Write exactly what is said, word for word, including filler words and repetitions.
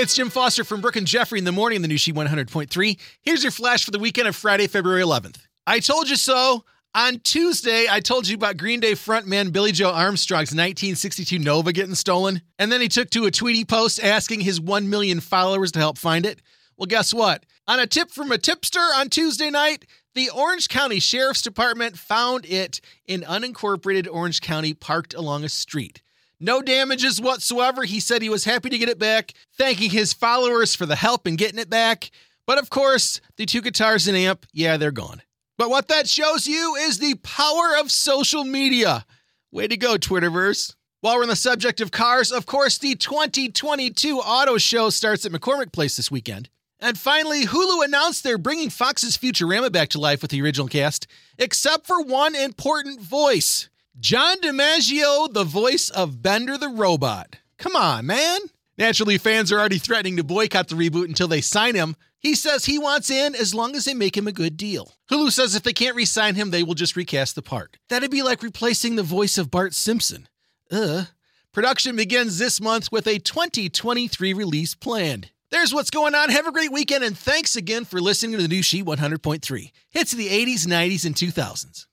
Hey, it's Jim Foster from Brooke and Jeffrey in the morning on the Newsheet one hundred point three. Here's your flash for the weekend of Friday, February eleventh. I told you so. On Tuesday, I told you about Green Day frontman Billy Joe Armstrong's nineteen sixty-two Nova getting stolen. And then he took to a Tweety post asking his one million followers to help find it. Well, guess what? On a tip from a tipster on Tuesday night, the Orange County Sheriff's Department found it in unincorporated Orange County, parked along a street. No damages whatsoever. He said he was happy to get it back, thanking his followers for the help in getting it back. But of course, the two guitars and amp, yeah, they're gone. But what that shows you is the power of social media. Way to go, Twitterverse. While we're on the subject of cars, of course, the twenty twenty-two auto show starts at McCormick Place this weekend. And finally, Hulu announced they're bringing Fox's Futurama back to life with the original cast, except for one important voice. John DiMaggio, the voice of Bender the robot. Come on, man. Naturally, fans are already threatening to boycott the reboot until they sign him. He says he wants in as long as they make him a good deal. Hulu says if they can't re-sign him, they will just recast the part. That'd be like replacing the voice of Bart Simpson. Ugh. Production begins this month with a twenty twenty-three release planned. There's what's going on. Have a great weekend, and thanks again for listening to the Newsheet one hundred point three. Hits of the eighties, nineties, and two thousands.